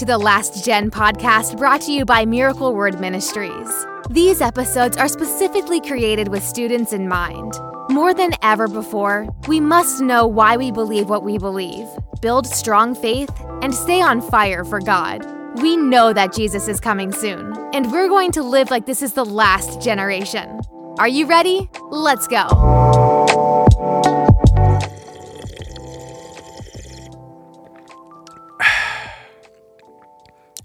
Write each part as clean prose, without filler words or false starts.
to the Last Gen Podcast, brought to you by Miracle Word Ministries. These episodes are specifically created with students in mind. More than ever before, we must know why we believe what we believe, build strong faith, and stay on fire for God. We know that Jesus is coming soon, and we're going to live like this is the last generation. Are you ready? Let's go.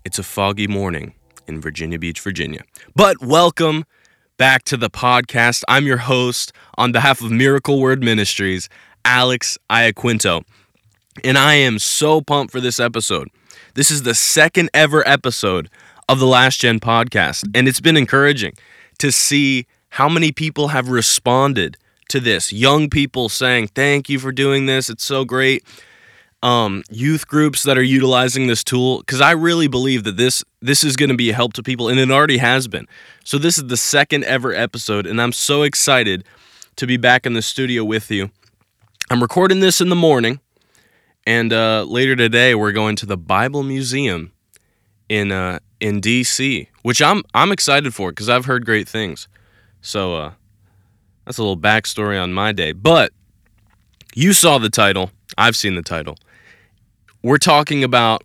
It's a foggy morning in Virginia Beach, Virginia. But welcome back to the podcast. I'm your host on behalf of Miracle Word Ministries, Alex Iaquinto. And I am so pumped for this episode. This is the second ever episode of the Last Gen Podcast, and it's been encouraging to see how many people have responded to this. Young people saying, thank you for doing this, it's so great. Youth groups that are utilizing this tool, because I really believe that this is going to be a help to people, and it already has been. So this is the second ever episode, and I'm so excited to be back in the studio with you. I'm recording this in the morning, and later today we're going to the Bible Museum in D.C., which I'm excited for because I've heard great things. So that's a little backstory on my day. But you saw the title. I've seen the title.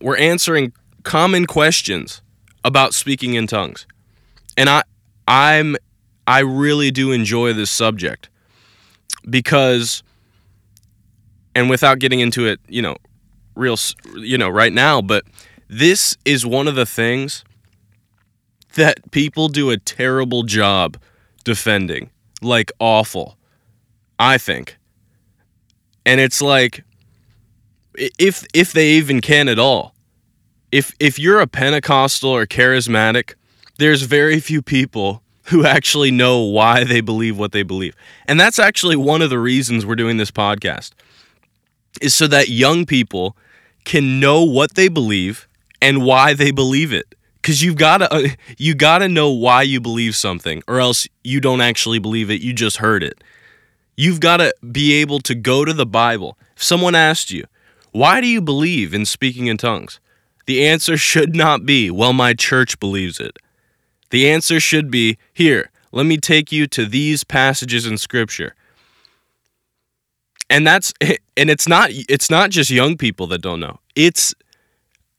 We're answering common questions about speaking in tongues. And I really do enjoy this subject because, and without getting into it, right now, but this is one of the things that people do a terrible job defending, like awful, I think. And it's like, if they even can at all. If you're a Pentecostal or charismatic, there's very few people who actually know why they believe what they believe. And that's actually one of the reasons we're doing this podcast, is so that young people can know what they believe and why they believe it. Because you gotta know why you believe something, or else you don't actually believe it, you just heard it. You've gotta be able to go to the Bible. If someone asked you, why do you believe in speaking in tongues? The answer should not be, well, my church believes it. The answer should be, here, let me take you to these passages in Scripture. And it's not just young people that don't know. It's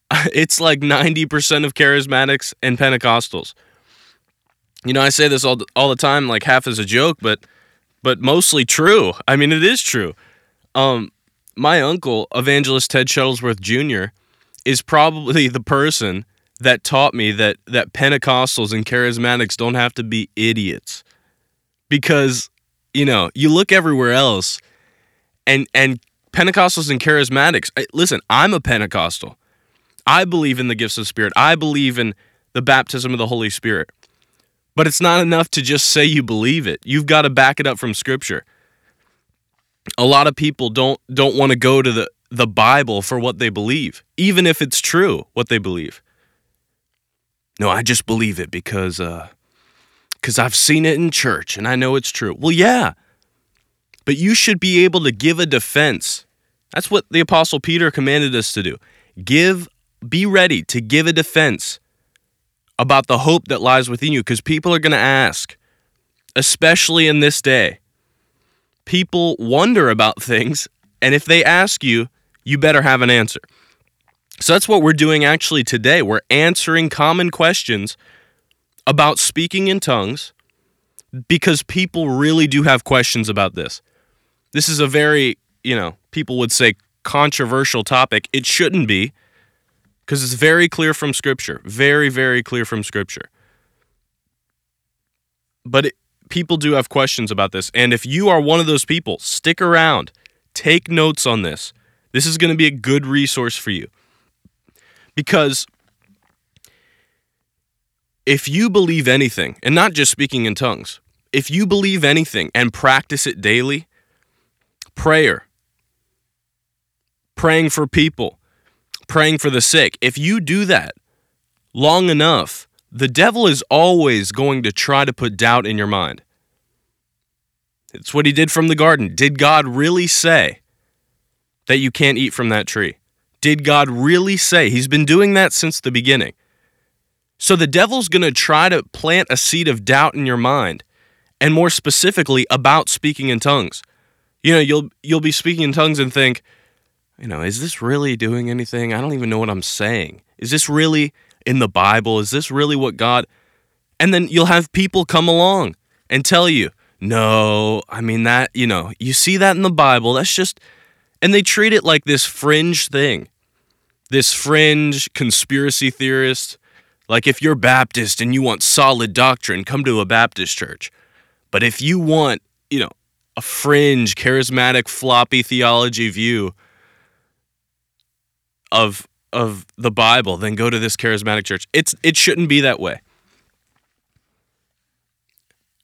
like 90% of charismatics and Pentecostals. You know, I say this all the time, like half as a joke, but mostly true. I mean, it is true. My uncle, evangelist Ted Shuttlesworth Jr., is probably the person that taught me that Pentecostals and charismatics don't have to be idiots. Because, you look everywhere else, and Pentecostals and charismatics, listen, I'm a Pentecostal. I believe in the gifts of the Spirit. I believe in the baptism of the Holy Spirit. But it's not enough to just say you believe it. You've got to back it up from Scripture. A lot of people don't want to go to the Bible for what they believe, even if it's true what they believe. No, I just believe it because I've seen it in church and I know it's true. Well, yeah, but you should be able to give a defense. That's what the Apostle Peter commanded us to do. Be ready to give a defense about the hope that lies within you, because people are going to ask, especially in this day. People wonder about things, and if they ask you, you better have an answer. So that's what we're doing actually today. We're answering common questions about speaking in tongues, because people really do have questions about this. This is a very, people would say controversial topic. It shouldn't be, because it's very clear from Scripture. Very, very clear from Scripture. But people do have questions about this, and if you are one of those people, stick around. Take notes on this. This is going to be a good resource for you, because if you believe anything, and not just speaking in tongues, if you believe anything and practice it daily, praying for people, praying for the sick, if you do that long enough, the devil is always going to try to put doubt in your mind. It's what he did from the garden. Did God really say that you can't eat from that tree? did God really say? He's been doing that since the beginning. So the devil's going to try to plant a seed of doubt in your mind, and more specifically about speaking in tongues. You know, you'll be speaking in tongues and think, you know, is this really doing anything? I don't even know what I'm saying. Is this really in the Bible? Is this really what God... And then you'll have people come along and tell you, no, I mean that, you know, you see that in the Bible. That's just... And they treat it like this fringe thing, this fringe conspiracy theorist. Like if you're Baptist and you want solid doctrine, come to a Baptist church. But if you want, you know, a fringe, charismatic, floppy theology view of the Bible, then go to this charismatic church. It shouldn't be that way.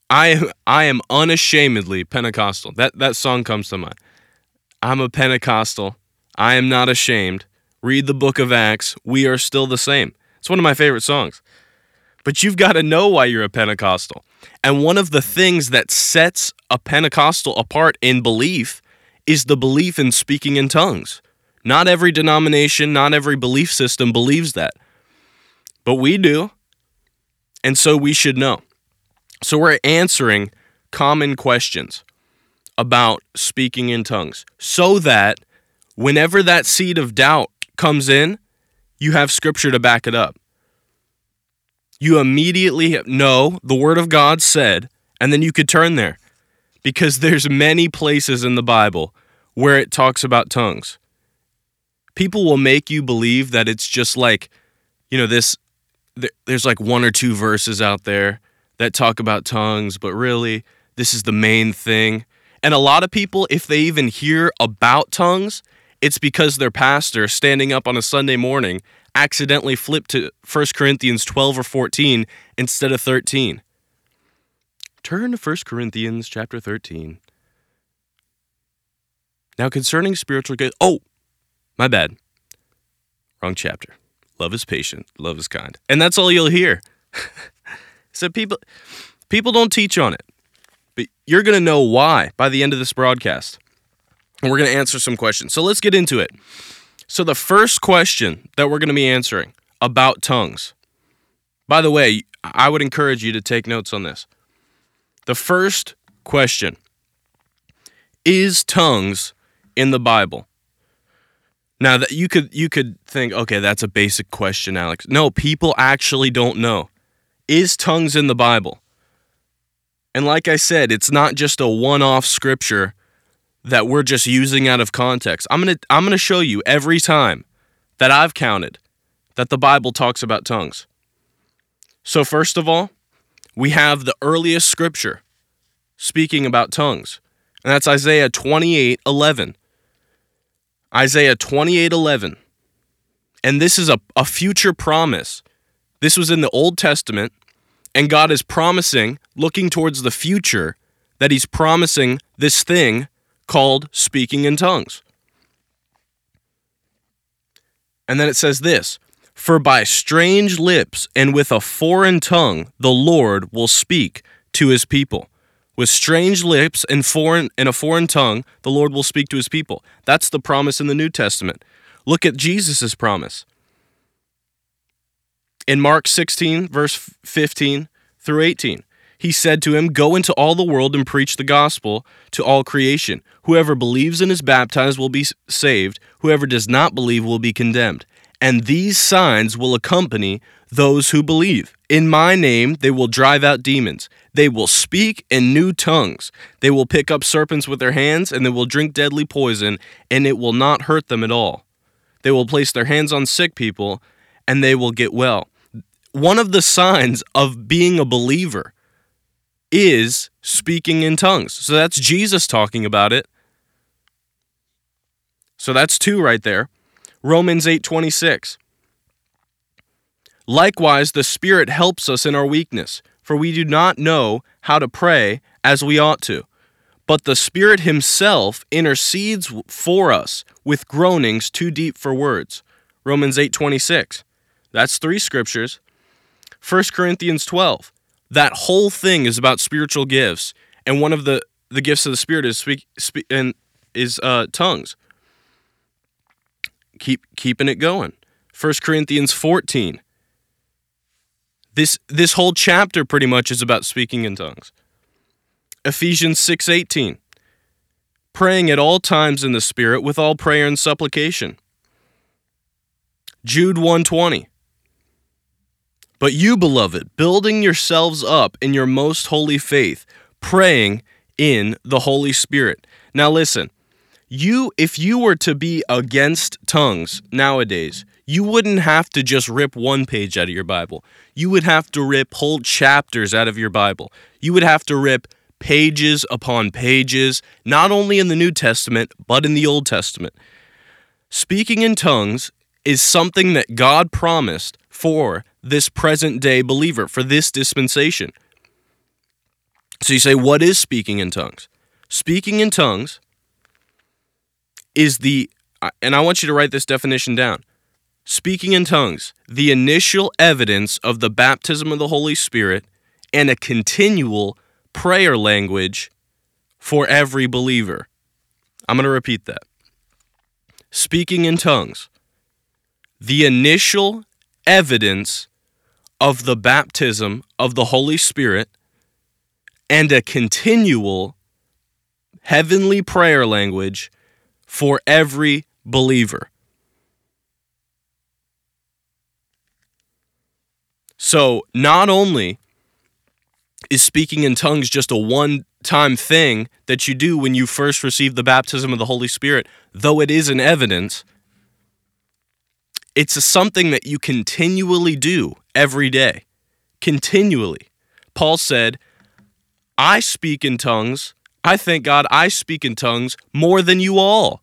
I am unashamedly Pentecostal. That song comes to mind. I'm a Pentecostal. I am not ashamed. Read the book of Acts. We are still the same. It's one of my favorite songs. But you've got to know why you're a Pentecostal. And one of the things that sets a Pentecostal apart in belief is the belief in speaking in tongues. Not every denomination, not every belief system believes that. But we do. And so we should know. So we're answering common questions about speaking in tongues so that whenever that seed of doubt comes in, you have scripture to back it up. You immediately know the word of God said, and then you could turn there because there's many places in the Bible where it talks about tongues. People will make you believe that it's just like, you know, this, there's like one or two verses out there that talk about tongues, but really this is the main thing. And a lot of people, if they even hear about tongues, it's because their pastor standing up on a Sunday morning accidentally flipped to 1 Corinthians 12 or 14 instead of 13. Turn to 1 Corinthians chapter 13. Now concerning spiritual gifts, my bad. Wrong chapter. Love is patient, love is kind. And that's all you'll hear. So people don't teach on it. But you're going to know why by the end of this broadcast. And we're going to answer some questions. So let's get into it. So the first question that we're going to be answering about tongues. By the way, I would encourage you to take notes on this. The first question, is tongues in the Bible? Now, that you could think, okay, that's a basic question, Alex. No, people actually don't know. Is tongues in the Bible? And like I said, it's not just a one-off scripture that we're just using out of context. I'm gonna show you every time that I've counted that the Bible talks about tongues. So first of all, we have the earliest scripture speaking about tongues, and that's Isaiah 28:11. Isaiah 28:11, and this is a future promise. This was in the Old Testament, and God is promising, looking towards the future, that he's promising this thing called speaking in tongues. And then it says this, for by strange lips and with a foreign tongue the Lord will speak to his people. With strange lips and a foreign tongue, the Lord will speak to his people. That's the promise in the New Testament. Look at Jesus' promise. In Mark 16, verse 15 through 18, he said to him, go into all the world and preach the gospel to all creation. Whoever believes and is baptized will be saved. Whoever does not believe will be condemned. And these signs will accompany those who believe. In my name, they will drive out demons. They will speak in new tongues. They will pick up serpents with their hands, and they will drink deadly poison, and it will not hurt them at all. They will place their hands on sick people, and they will get well. One of the signs of being a believer is speaking in tongues. So that's Jesus talking about it. So that's two right there. Romans 8:26. Likewise, the Spirit helps us in our weakness, for we do not know how to pray as we ought to. But the Spirit himself intercedes for us with groanings too deep for words. Romans 8:26. That's three scriptures. 1 Corinthians 12. That whole thing is about spiritual gifts, and one of the gifts of the Spirit is tongues. keeping it going. 1 Corinthians 14. This whole chapter pretty much is about speaking in tongues. Ephesians 6:18. Praying at all times in the Spirit with all prayer and supplication. Jude 1:20. But you, beloved, building yourselves up in your most holy faith, praying in the Holy Spirit. Now listen, if you were to be against tongues nowadays, you wouldn't have to just rip one page out of your Bible. You would have to rip whole chapters out of your Bible. You would have to rip pages upon pages, not only in the New Testament, but in the Old Testament. Speaking in tongues is something that God promised for this present-day believer, for this dispensation. So you say, what is speaking in tongues? Speaking in tongues is and I want you to write this definition down. Speaking in tongues, the initial evidence of the baptism of the Holy Spirit and a continual prayer language for every believer. I'm going to repeat that. Speaking in tongues, the initial evidence of the baptism of the Holy Spirit and a continual heavenly prayer language for every believer. So not only is speaking in tongues just a one-time thing that you do when you first receive the baptism of the Holy Spirit, though it is an evidence, it's something that you continually do every day. Continually. Paul said, I speak in tongues. I thank God I speak in tongues more than you all.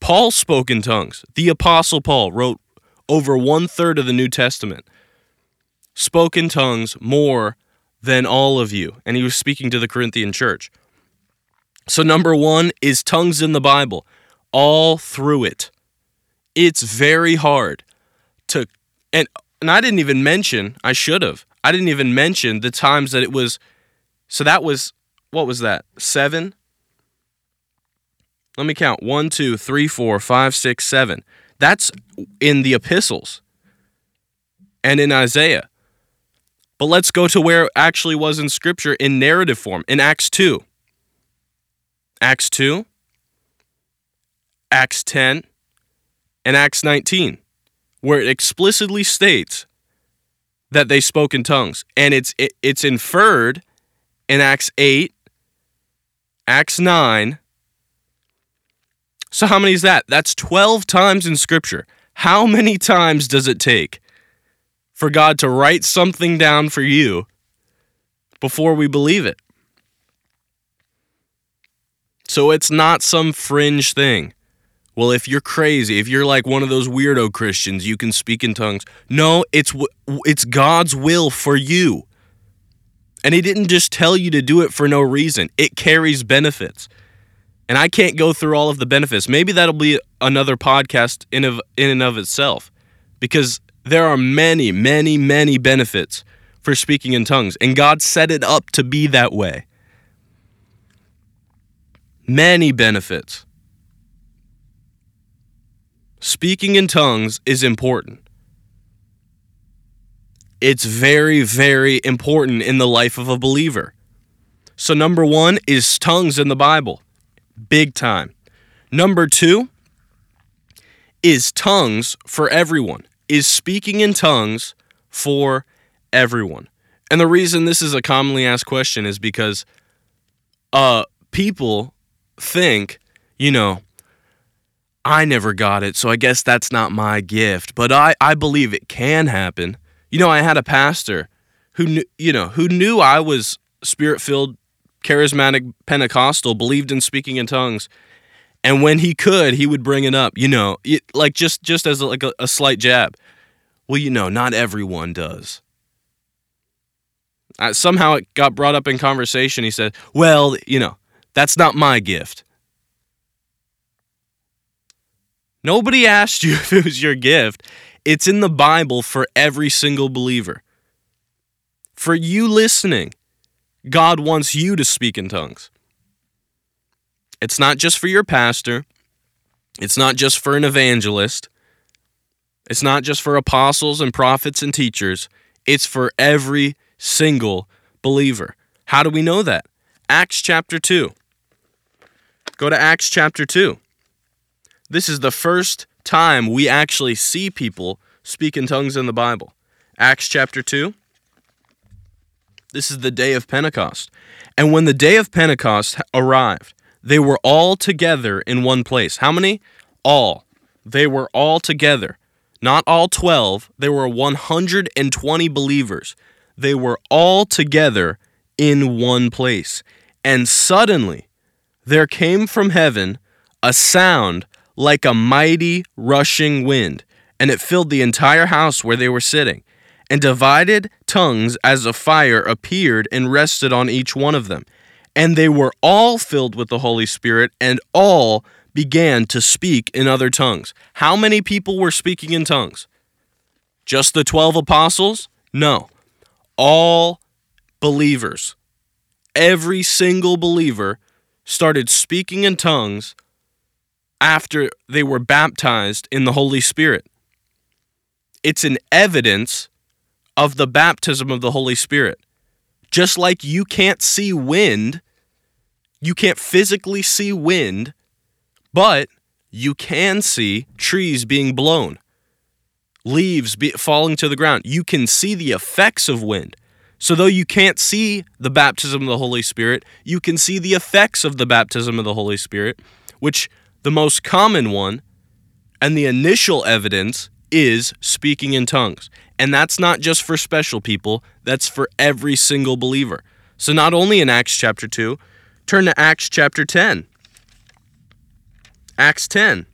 Paul spoke in tongues. The Apostle Paul wrote over 1/3 of the New Testament. Spoke in tongues more than all of you. And he was speaking to the Corinthian church. So number one is tongues in the Bible. All through it. It's very hard to... And I didn't even mention, I should have. I didn't even mention the times that it was. So that was, what was that? 7? Let me count. 1, 2, 3, 4, 5, 6, 7. That's in the epistles and in Isaiah. But let's go to where it actually was in Scripture in narrative form, in Acts 2. Acts 2, Acts 10, and Acts 19, where it explicitly states that they spoke in tongues. And it's inferred in Acts 8, Acts 9. So how many is that? That's 12 times in Scripture. How many times does it take for God to write something down for you before we believe it? So it's not some fringe thing. Well, if you're crazy, if you're like one of those weirdo Christians, you can speak in tongues. No, it's God's will for you. And he didn't just tell you to do it for no reason. It carries benefits. And I can't go through all of the benefits. Maybe that'll be another podcast in and of itself. Because there are many, many, many benefits for speaking in tongues. And God set it up to be that way. Many benefits. Speaking in tongues is important. It's very, very important in the life of a believer. So number one is tongues in the Bible. Big time. Number two is tongues for everyone. Is speaking in tongues for everyone. And the reason this is a commonly asked question is because people think, I never got it, so I guess that's not my gift. But I believe it can happen. I had a pastor who knew I was spirit-filled, charismatic, Pentecostal, believed in speaking in tongues. And when he could, he would bring it up, just as a slight jab. Well, not everyone does. Somehow it got brought up in conversation. He said, well, that's not my gift. Nobody asked you if it was your gift. It's in the Bible for every single believer. For you listening, God wants you to speak in tongues. It's not just for your pastor. It's not just for an evangelist. It's not just for apostles and prophets and teachers. It's for every single believer. How do we know that? Acts chapter 2. Go to Acts chapter 2. This is the first time we actually see people speak in tongues in the Bible. Acts chapter 2. This is the day of Pentecost. And when the day of Pentecost arrived, they were all together in one place. How many? All. They were all together. Not all 12. They were 120 believers. They were all together in one place. And suddenly there came from heaven a sound like a mighty rushing wind, and it filled the entire house where they were sitting. And divided tongues as of fire appeared and rested on each one of them. And they were all filled with the Holy Spirit, and all began to speak in other tongues. How many people were speaking in tongues? Just the 12 apostles? No. All believers. Every single believer started speaking in tongues after they were baptized in the Holy Spirit. It's an evidence of the baptism of the Holy Spirit. Just like you can't see wind, you can't physically see wind, but you can see trees being blown, leaves falling to the ground. You can see the effects of wind. So though you can't see the baptism of the Holy Spirit, you can see the effects of the baptism of the Holy Spirit, which the most common one and the initial evidence is speaking in tongues. And that's not just for special people, that's for every single believer. So not only in Acts chapter 2, turn to Acts chapter 10. Acts 10.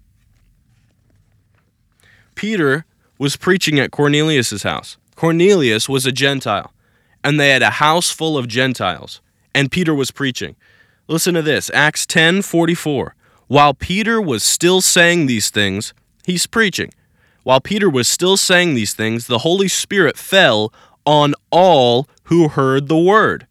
Peter was preaching at Cornelius' house. Cornelius was a Gentile, and they had a house full of Gentiles, and Peter was preaching. Listen to this, Acts 10:44. While Peter was still saying these things, he's preaching. While Peter was still saying these things, the Holy Spirit fell on all who heard the word.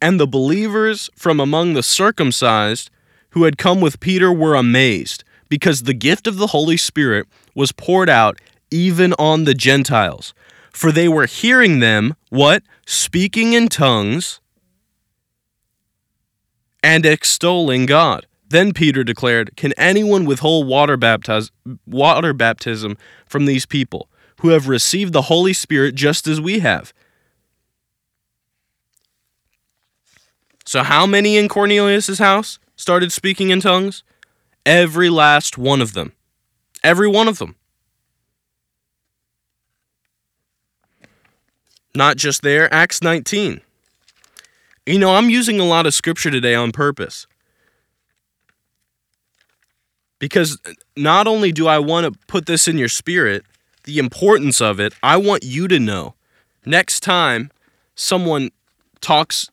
And the believers from among the circumcised who had come with Peter were amazed, because the gift of the Holy Spirit was poured out even on the Gentiles. For they were hearing them, what? Speaking in tongues and extolling God. Then Peter declared, "Can anyone withhold water baptism from these people who have received the Holy Spirit just as we have?" So how many in Cornelius' house started speaking in tongues? Every last one of them. Every one of them. Not just there, Acts 19. You know, I'm using a lot of scripture today on purpose, because not only do I want to put this in your spirit, the importance of it, I want you to know. Next time someone talks,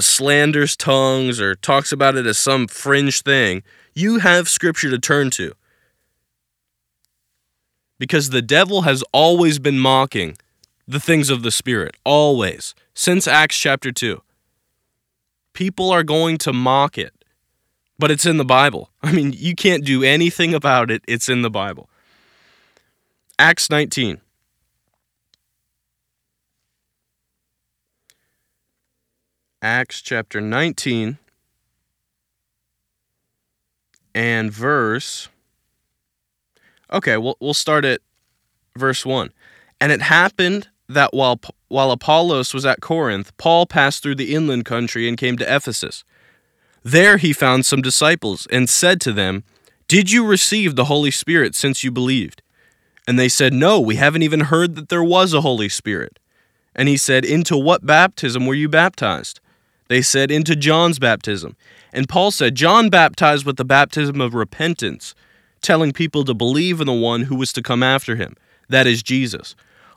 slanders tongues or talks about it as some fringe thing, you have scripture to turn to. Because the devil has always been mocking the things of the Spirit, always. Since Acts chapter 2. People are going to mock it. But it's in the Bible. I mean, you can't do anything about it. It's in the Bible. Acts 19. Acts chapter 19 and verse... Okay, we'll start at verse 1. And it happened that while Apollos was at Corinth, Paul passed through the inland country and came to Ephesus. There he found some disciples and said to them, "Did you receive the Holy Spirit since you believed?" And they said, "No, we haven't even heard that there was a Holy Spirit." And he said, "Into what baptism were you baptized?" They said, "Into John's baptism." And Paul said, "John baptized with the baptism of repentance, telling people to believe in the one who was to come after him, that is Jesus."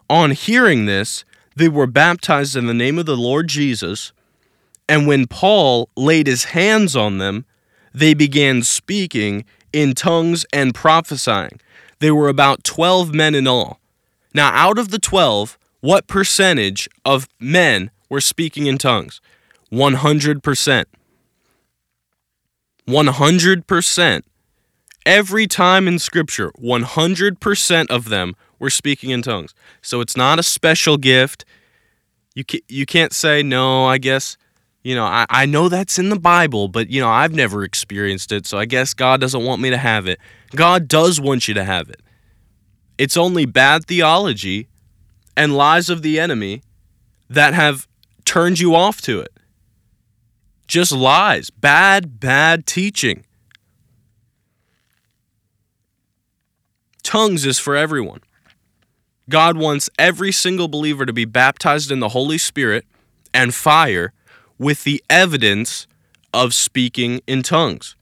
On hearing this, they were baptized in the name of the Lord Jesus. And when Paul laid his hands on them, they began speaking in tongues and prophesying. There were about 12 men in all. Now, out of the 12, what percentage of men were speaking in tongues? 100%. 100%. Every time in Scripture, 100% of them were speaking in tongues. So it's not a special gift. You can't say, no, I guess, you know, I know that's in the Bible, but, you know, I've never experienced it, so I guess God doesn't want me to have it. God does want you to have it. It's only bad theology and lies of the enemy that have turned you off to it. Just lies. Bad teaching. Tongues is for everyone. God wants every single believer to be baptized in the Holy Spirit and fire with the evidence of speaking in tongues.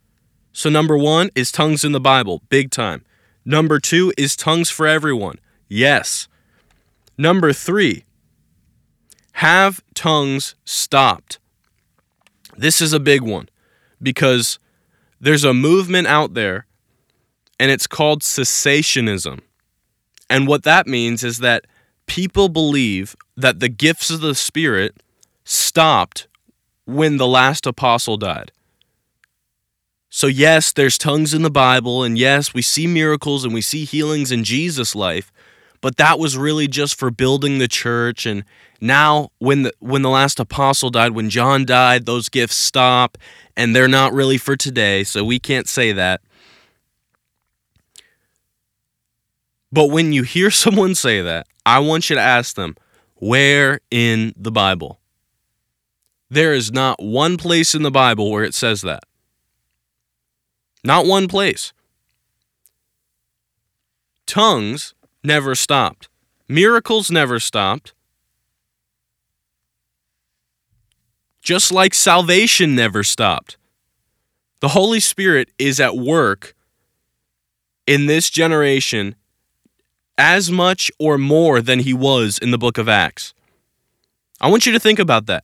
So number one is tongues in the Bible, big time. Number two is tongues for everyone, yes. Number three, have tongues stopped. This is a big one because there's a movement out there and it's called cessationism. And what that means is that people believe that the gifts of the Spirit stopped when the last apostle died. So yes, there's tongues in the Bible, and yes, we see miracles and we see healings in Jesus' life, but that was really just for building the church. And now when the last apostle died, when John died, those gifts stop, and they're not really for today, so we can't say that. But when you hear someone say that, I want you to ask them, where in the Bible? There is not one place in the Bible where it says that. Not one place. Tongues never stopped. Miracles never stopped. Just like salvation never stopped. The Holy Spirit is at work in this generation as much or more than he was in the book of Acts. I want you to think about that.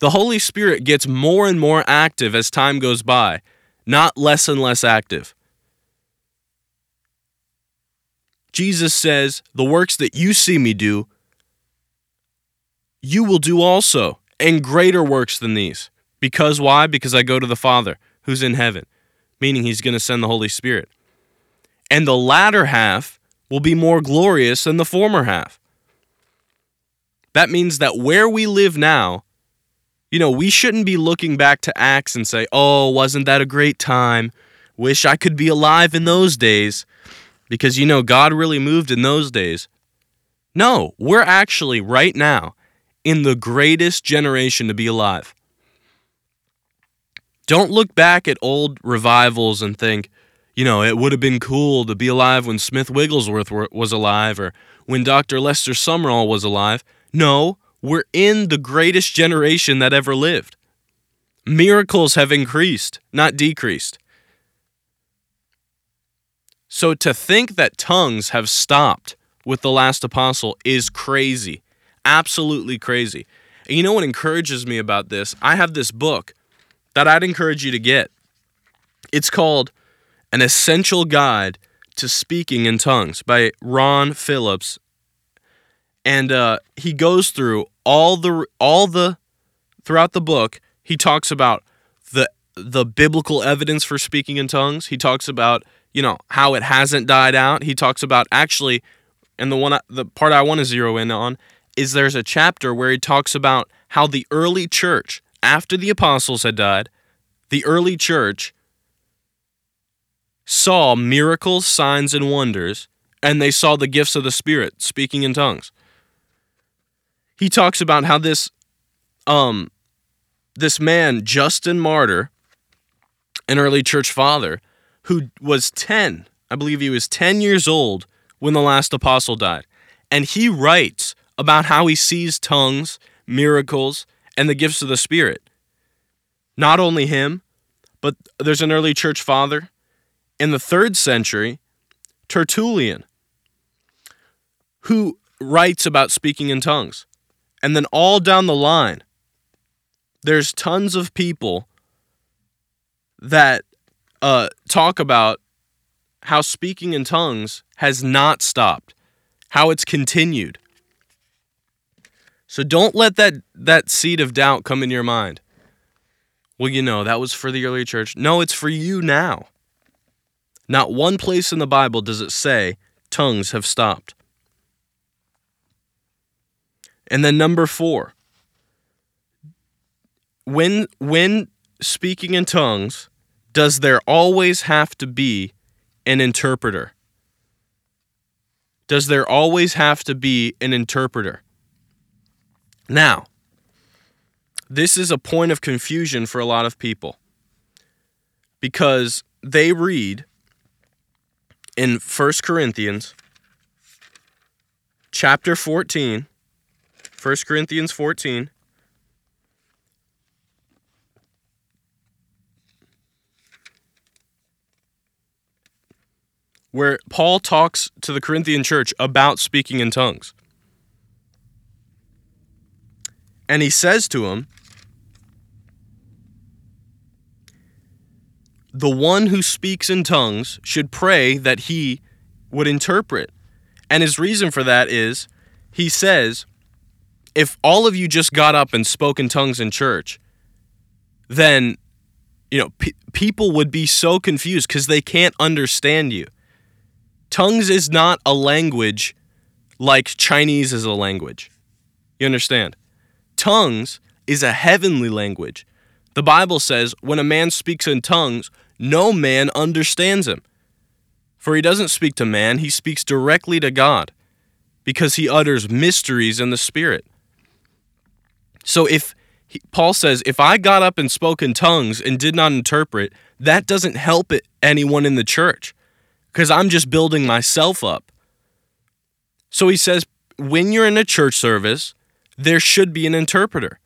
The Holy Spirit gets more and more active as time goes by, not less and less active. Jesus says, the works that you see me do, you will do also, and greater works than these. Because why? Because I go to the Father, who's in heaven, meaning he's going to send the Holy Spirit. And the latter half will be more glorious than the former half. That means that where we live now, you know, we shouldn't be looking back to Acts and say, oh, wasn't that a great time? Wish I could be alive in those days. Because, you know, God really moved in those days. No, we're actually right now in the greatest generation to be alive. Don't look back at old revivals and think, you know, it would have been cool to be alive when Smith Wigglesworth was alive or when Dr. Lester Sumrall was alive. No, we're in the greatest generation that ever lived. Miracles have increased, not decreased. So to think that tongues have stopped with the last apostle is crazy, absolutely crazy. And you know what encourages me about this? I have this book that I'd encourage you to get. It's called An Essential Guide to Speaking in Tongues by Ron Phillips. And he goes through throughout the book, he talks about the biblical evidence for speaking in tongues. He talks about, you know, how it hasn't died out. He talks about actually, and the part I want to zero in on is there's a chapter where he talks about how the early church, after the apostles had died, the early church saw miracles, signs, and wonders, and they saw the gifts of the Spirit, speaking in tongues. He talks about how this man, Justin Martyr, an early church father, who was 10, I believe he was 10 years old when the last apostle died, and he writes about how he sees tongues, miracles, and the gifts of the Spirit. Not only him, but there's an early church father, in the 3rd century, Tertullian, who writes about speaking in tongues. And then all down the line, there's tons of people that talk about how speaking in tongues has not stopped, how it's continued. So don't let that seed of doubt come in your mind. well, you know, that was for the early church. No, it's for you now. Not one place in the Bible does it say tongues have stopped. And then number 4, when speaking in tongues, does there always have to be an interpreter? Does there always have to be an interpreter? Now, this is a point of confusion for a lot of people because they read in 1 Corinthians chapter 14, 1 Corinthians 14, where Paul talks to the Corinthian church about speaking in tongues. And he says to him, the one who speaks in tongues should pray that he would interpret. And his reason for that is, he says, if all of you just got up and spoke in tongues in church, then, you know, people would be so confused because they can't understand you. Tongues is not a language like Chinese is a language. You understand? Tongues is a heavenly language. The Bible says when a man speaks in tongues, no man understands him. For he doesn't speak to man, he speaks directly to God because he utters mysteries in the Spirit. So Paul says, if I got up and spoke in tongues and did not interpret, that doesn't help anyone in the church, because I'm just building myself up. So he says, when you're in a church service, there should be an interpreter.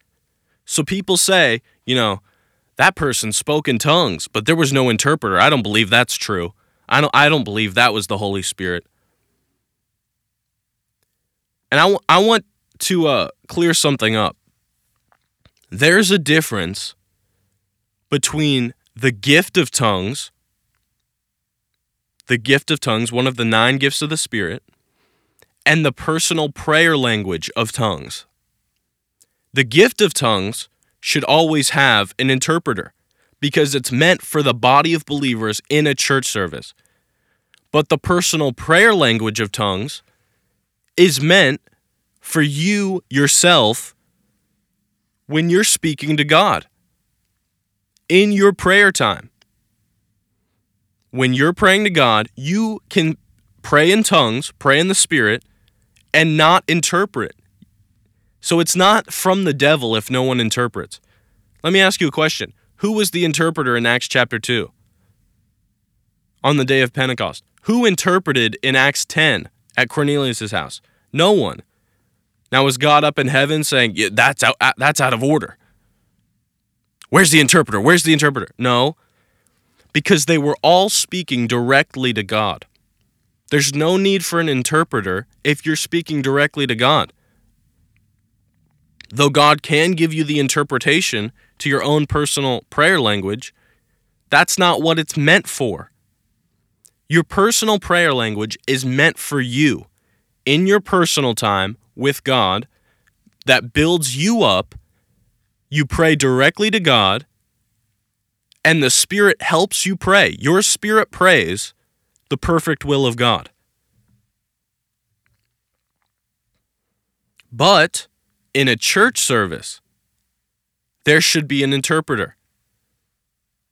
So people say, you know, that person spoke in tongues, but there was no interpreter. I don't believe that's true. I don't believe that was the Holy Spirit. And I want to clear something up. There's a difference between the gift of tongues, one of the 9 gifts of the Spirit, and the personal prayer language of tongues. The gift of tongues should always have an interpreter because it's meant for the body of believers in a church service. But the personal prayer language of tongues is meant for you yourself when you're speaking to God in your prayer time. When you're praying to God, you can pray in tongues, pray in the Spirit, and not interpret. So it's not from the devil if no one interprets. Let me ask you a question. Who was the interpreter in Acts chapter 2 on the day of Pentecost? Who interpreted in Acts 10 at Cornelius' house? No one. Now was God up in heaven saying, yeah, that's out of order? Where's the interpreter? Where's the interpreter? No. Because they were all speaking directly to God. There's no need for an interpreter if you're speaking directly to God. Though God can give you the interpretation to your own personal prayer language, that's not what it's meant for. Your personal prayer language is meant for you in your personal time with God that builds you up. You pray directly to God, and the Spirit helps you pray. Your spirit prays the perfect will of God. But in a church service, there should be an interpreter.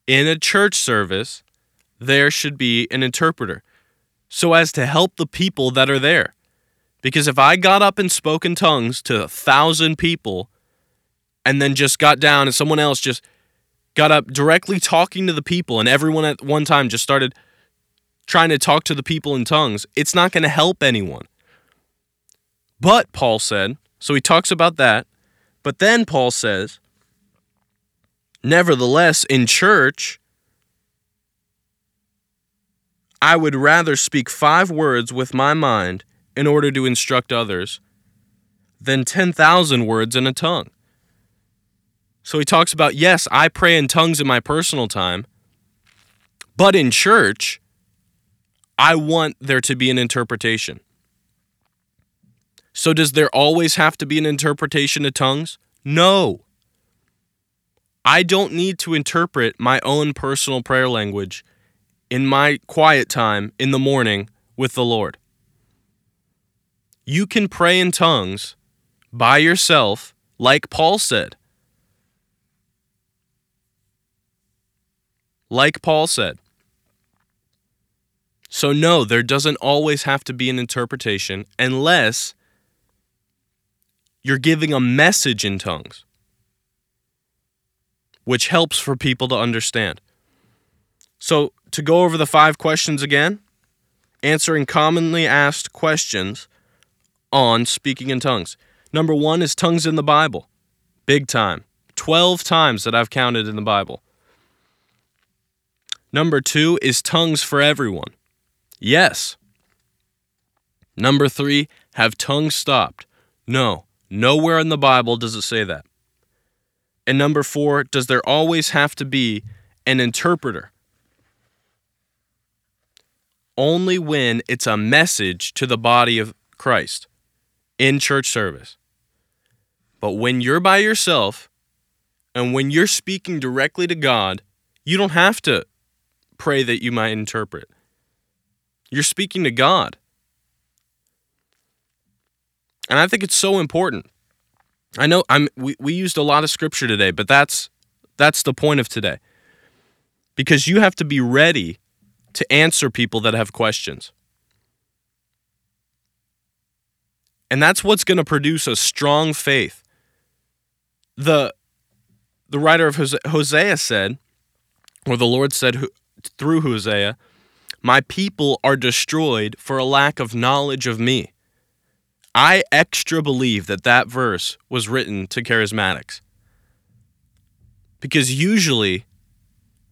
In a church service, there should be an interpreter so as to help the people that are there. Because if I got up and spoke in tongues to 1,000 people and then just got down and someone else just got up directly talking to the people and everyone at one time just started trying to talk to the people in tongues, it's not going to help anyone. But Paul said, so he talks about that, but then Paul says, nevertheless, in church, I would rather speak 5 words with my mind in order to instruct others than 10,000 words in a tongue. So he talks about, yes, I pray in tongues in my personal time, but in church, I want there to be an interpretation. So does there always have to be an interpretation of tongues? No. I don't need to interpret my own personal prayer language in my quiet time in the morning with the Lord. You can pray in tongues by yourself, like Paul said. Like Paul said. So no, there doesn't always have to be an interpretation unless you're giving a message in tongues, which helps for people to understand. So to go over the 5 questions again, answering commonly asked questions on speaking in tongues. Number 1 is tongues in the Bible. Big time. 12 times that I've counted in the Bible. Number 2 is tongues for everyone. Yes. Number 3, have tongues stopped? No. Nowhere in the Bible does it say that. And number 4, does there always have to be an interpreter? Only when it's a message to the body of Christ in church service. But when you're by yourself and when you're speaking directly to God, you don't have to pray that you might interpret. You're speaking to God. And I think it's so important. I know we used a lot of scripture today, but that's the point of today. Because you have to be ready to answer people that have questions. And that's what's going to produce a strong faith. The writer of Hosea said, or the Lord said through Hosea, "My people are destroyed for a lack of knowledge of me." I extra believe that verse was written to charismatics. Because usually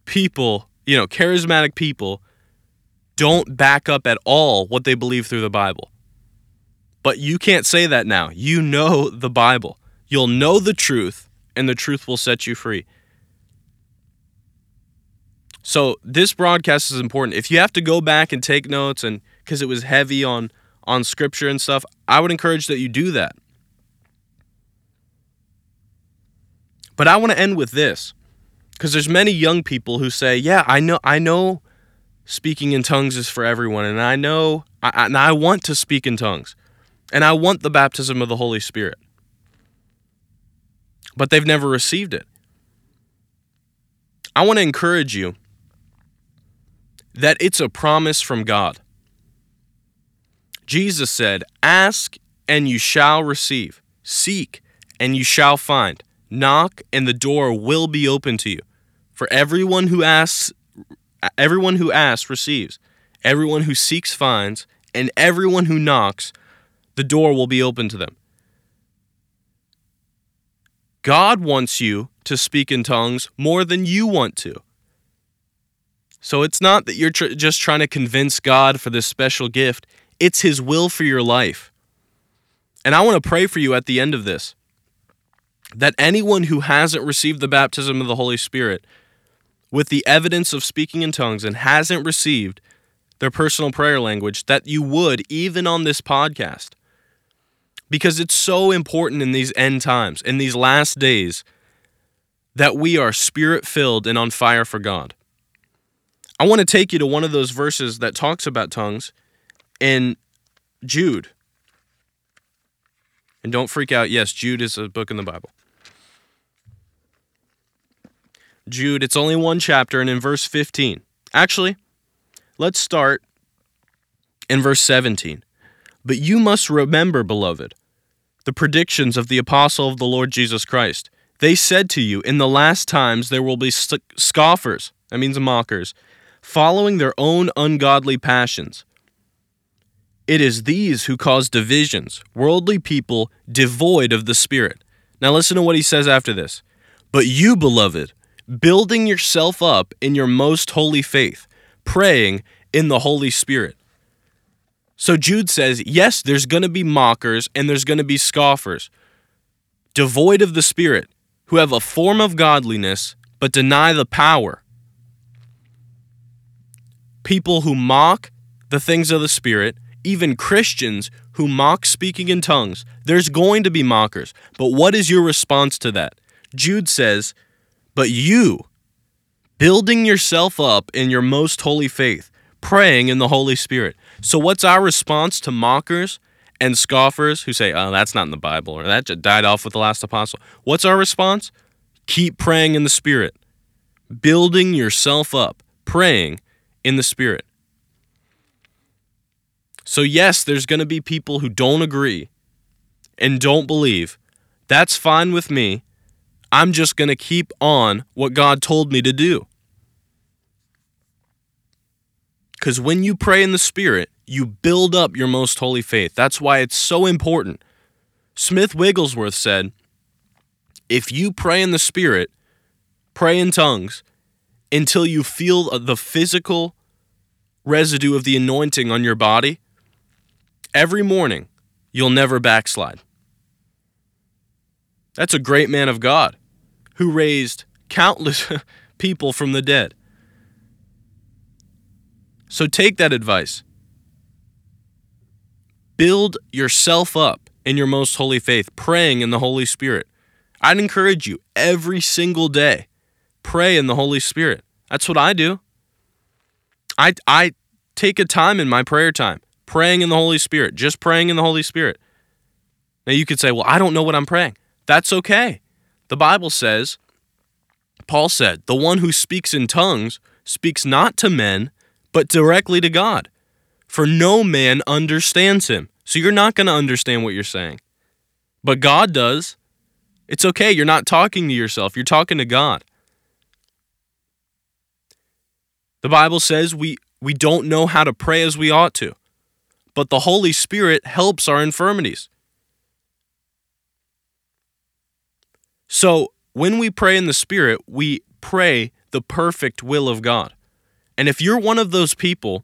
people, charismatic people don't back up at all what they believe through the Bible. But you can't say that now. You know the Bible. You'll know the truth, and the truth will set you free. So this broadcast is important. If you have to go back and take notes, and because it was heavy on scripture and stuff, I would encourage that you do that. But I want to end with this, because there's many young people who say, "Yeah, I know, speaking in tongues is for everyone, and I know, and I want to speak in tongues, and I want the baptism of the Holy Spirit," but they've never received it. I want to encourage you that it's a promise from God. Jesus said, "Ask and you shall receive, seek and you shall find, knock and the door will be open to you. For everyone who asks receives, everyone who seeks finds, and everyone who knocks, the door will be open to them." God wants you to speak in tongues more than you want to. So it's not that you're just trying to convince God for this special gift. It's His will for your life. And I want to pray for you at the end of this, that anyone who hasn't received the baptism of the Holy Spirit with the evidence of speaking in tongues and hasn't received their personal prayer language, that you would, even on this podcast, because it's so important in these end times, in these last days, that we are spirit-filled and on fire for God. I want to take you to one of those verses that talks about tongues, in Jude. And don't freak out. Yes, Jude is a book in the Bible. Jude, it's only one chapter, and in verse 15. Actually, let's start in verse 17. "But you must remember, beloved, the predictions of the apostle of the Lord Jesus Christ. They said to you, in the last times there will be scoffers," that means mockers, "following their own ungodly passions. It is these who cause divisions, worldly people devoid of the Spirit." Now listen to what he says after this. "But you, beloved, building yourself up in your most holy faith, praying in the Holy Spirit." So Jude says, yes, there's going to be mockers and there's going to be scoffers, devoid of the Spirit, who have a form of godliness but deny the power. People who mock the things of the Spirit, even Christians who mock speaking in tongues, there's going to be mockers. But what is your response to that? Jude says, But you, building yourself up in your most holy faith, praying in the Holy Spirit. So what's our response to mockers and scoffers who say, oh, that's not in the Bible, or that just died off with the last apostle? What's our response? Keep praying in the Spirit, building yourself up, praying in the Spirit. So yes, there's going to be people who don't agree and don't believe. That's fine with me. I'm just going to keep on what God told me to do. Because when you pray in the Spirit, you build up your most holy faith. That's why it's so important. Smith Wigglesworth said, if you pray in the Spirit, pray in tongues until you feel the physical residue of the anointing on your body, every morning you'll never backslide. That's a great man of God who raised countless people from the dead. So take that advice. Build yourself up in your most holy faith, praying in the Holy Spirit. I'd encourage you every single day, pray in the Holy Spirit. That's what I do. I take a time in my prayer time, praying in the Holy Spirit, just praying in the Holy Spirit. Now you could say, well, I don't know what I'm praying. That's okay. The Bible says, Paul said, the one who speaks in tongues speaks not to men, but directly to God. For no man understands him. So you're not going to understand what you're saying. But God does. It's okay. You're not talking to yourself. You're talking to God. The Bible says we don't know how to pray as we ought to. But the Holy Spirit helps our infirmities. So when we pray in the Spirit, we pray the perfect will of God. And if you're one of those people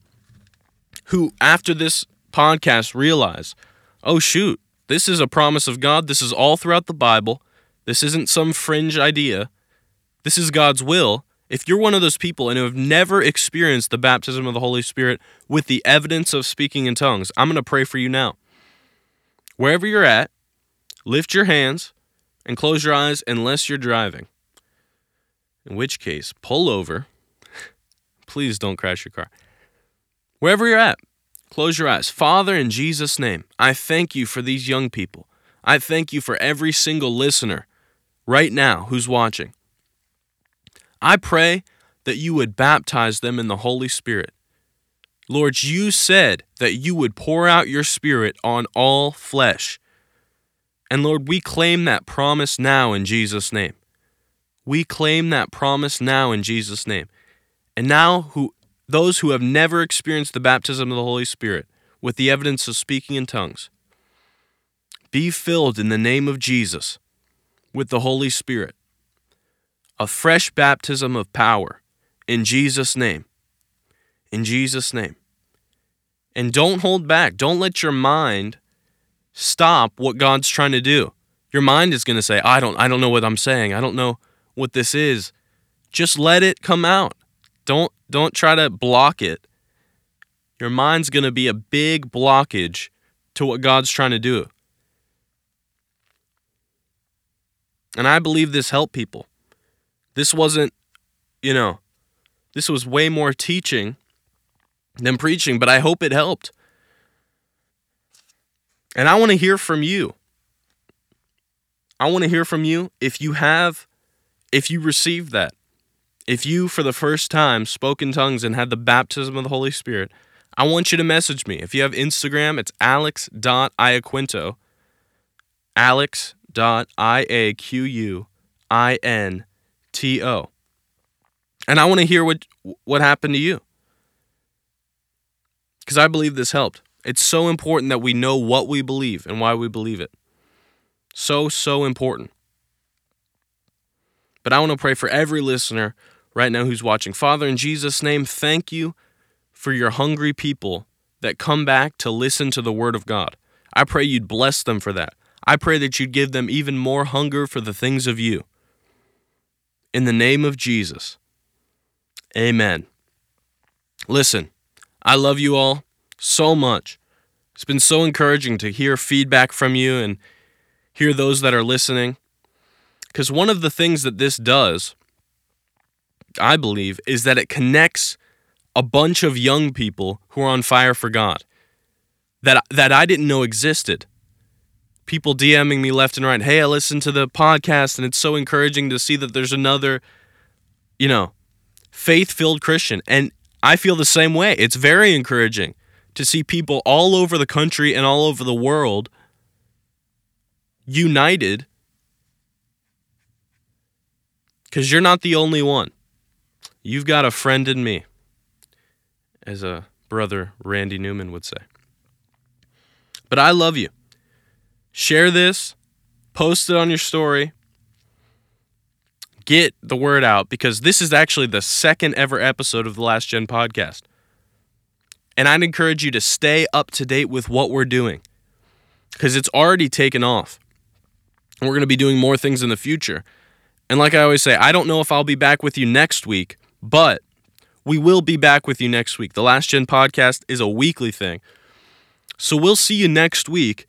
who, after this podcast, realize, oh, shoot, this is a promise of God. This is all throughout the Bible. This isn't some fringe idea. This is God's will. If you're one of those people and who have never experienced the baptism of the Holy Spirit with the evidence of speaking in tongues, I'm going to pray for you now. Wherever you're at, lift your hands and close your eyes unless you're driving, in which case, pull over. Please don't crash your car. Wherever you're at, close your eyes. Father, in Jesus' name, I thank you for these young people. I thank you for every single listener right now who's watching. I pray that you would baptize them in the Holy Spirit. Lord, you said that you would pour out your Spirit on all flesh. And Lord, we claim that promise now in Jesus' name. We claim that promise now in Jesus' name. And now those who have never experienced the baptism of the Holy Spirit with the evidence of speaking in tongues, be filled in the name of Jesus with the Holy Spirit, a fresh baptism of power in Jesus' name, in Jesus' name. And don't hold back. Don't let your mind stop what God's trying to do. Your mind is going to say, I don't know what I'm saying. I don't know what this is. Just let it come out. Don't try to block it. Your mind's going to be a big blockage to what God's trying to do. And I believe this helped people. This wasn't, this was way more teaching than preaching, but I hope it helped. And I want to hear from you. I want to hear from you if you received that. If you, for the first time, spoke in tongues and had the baptism of the Holy Spirit, I want you to message me. If you have Instagram, it's alex.iaquinto, alex.iaquinto. And I want to hear what happened to you, because I believe this helped. It's so important that we know what we believe and why we believe it. So, so important. But I want to pray for every listener right now who's watching. Father, in Jesus' name, thank you for your hungry people that come back to listen to the word of God. I pray you'd bless them for that. I pray that you'd give them even more hunger for the things of you. In the name of Jesus, amen. Listen, I love you all so much. It's been so encouraging to hear feedback from you and hear those that are listening. Because one of the things that this does I believe, is that it connects a bunch of young people who are on fire for God that I didn't know existed. People DMing me left and right, hey, I listened to the podcast and it's so encouraging to see that there's another, faith-filled Christian. And I feel the same way. It's very encouraging to see people all over the country and all over the world united, because you're not the only one. You've got a friend in me, as a brother Randy Newman would say. But I love you. Share this, post it on your story, get the word out, because this is actually the second ever episode of the Last Gen Podcast. And I'd encourage you to stay up to date with what we're doing, because it's already taken off. And we're going to be doing more things in the future. And like I always say, I don't know if I'll be back with you next week, but we will be back with you next week. The Last Gen Podcast is a weekly thing. So we'll see you next week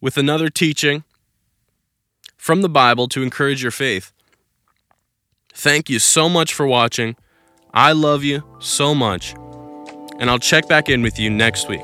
with another teaching from the Bible to encourage your faith. Thank you so much for watching. I love you so much. And I'll check back in with you next week.